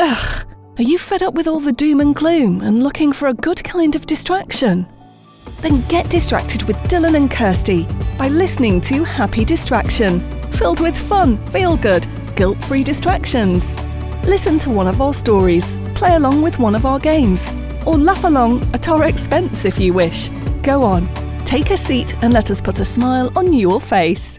Ugh, are you fed up with all the doom and gloom and looking for a good kind of distraction? Then get distracted with Dylan and Kirsty by listening to Happy Distraction, filled with fun, feel-good, guilt-free distractions. Listen to one of our stories, play along with one of our games, or laugh along at our expense if you wish. Go on, take a seat and let us put a smile on your face.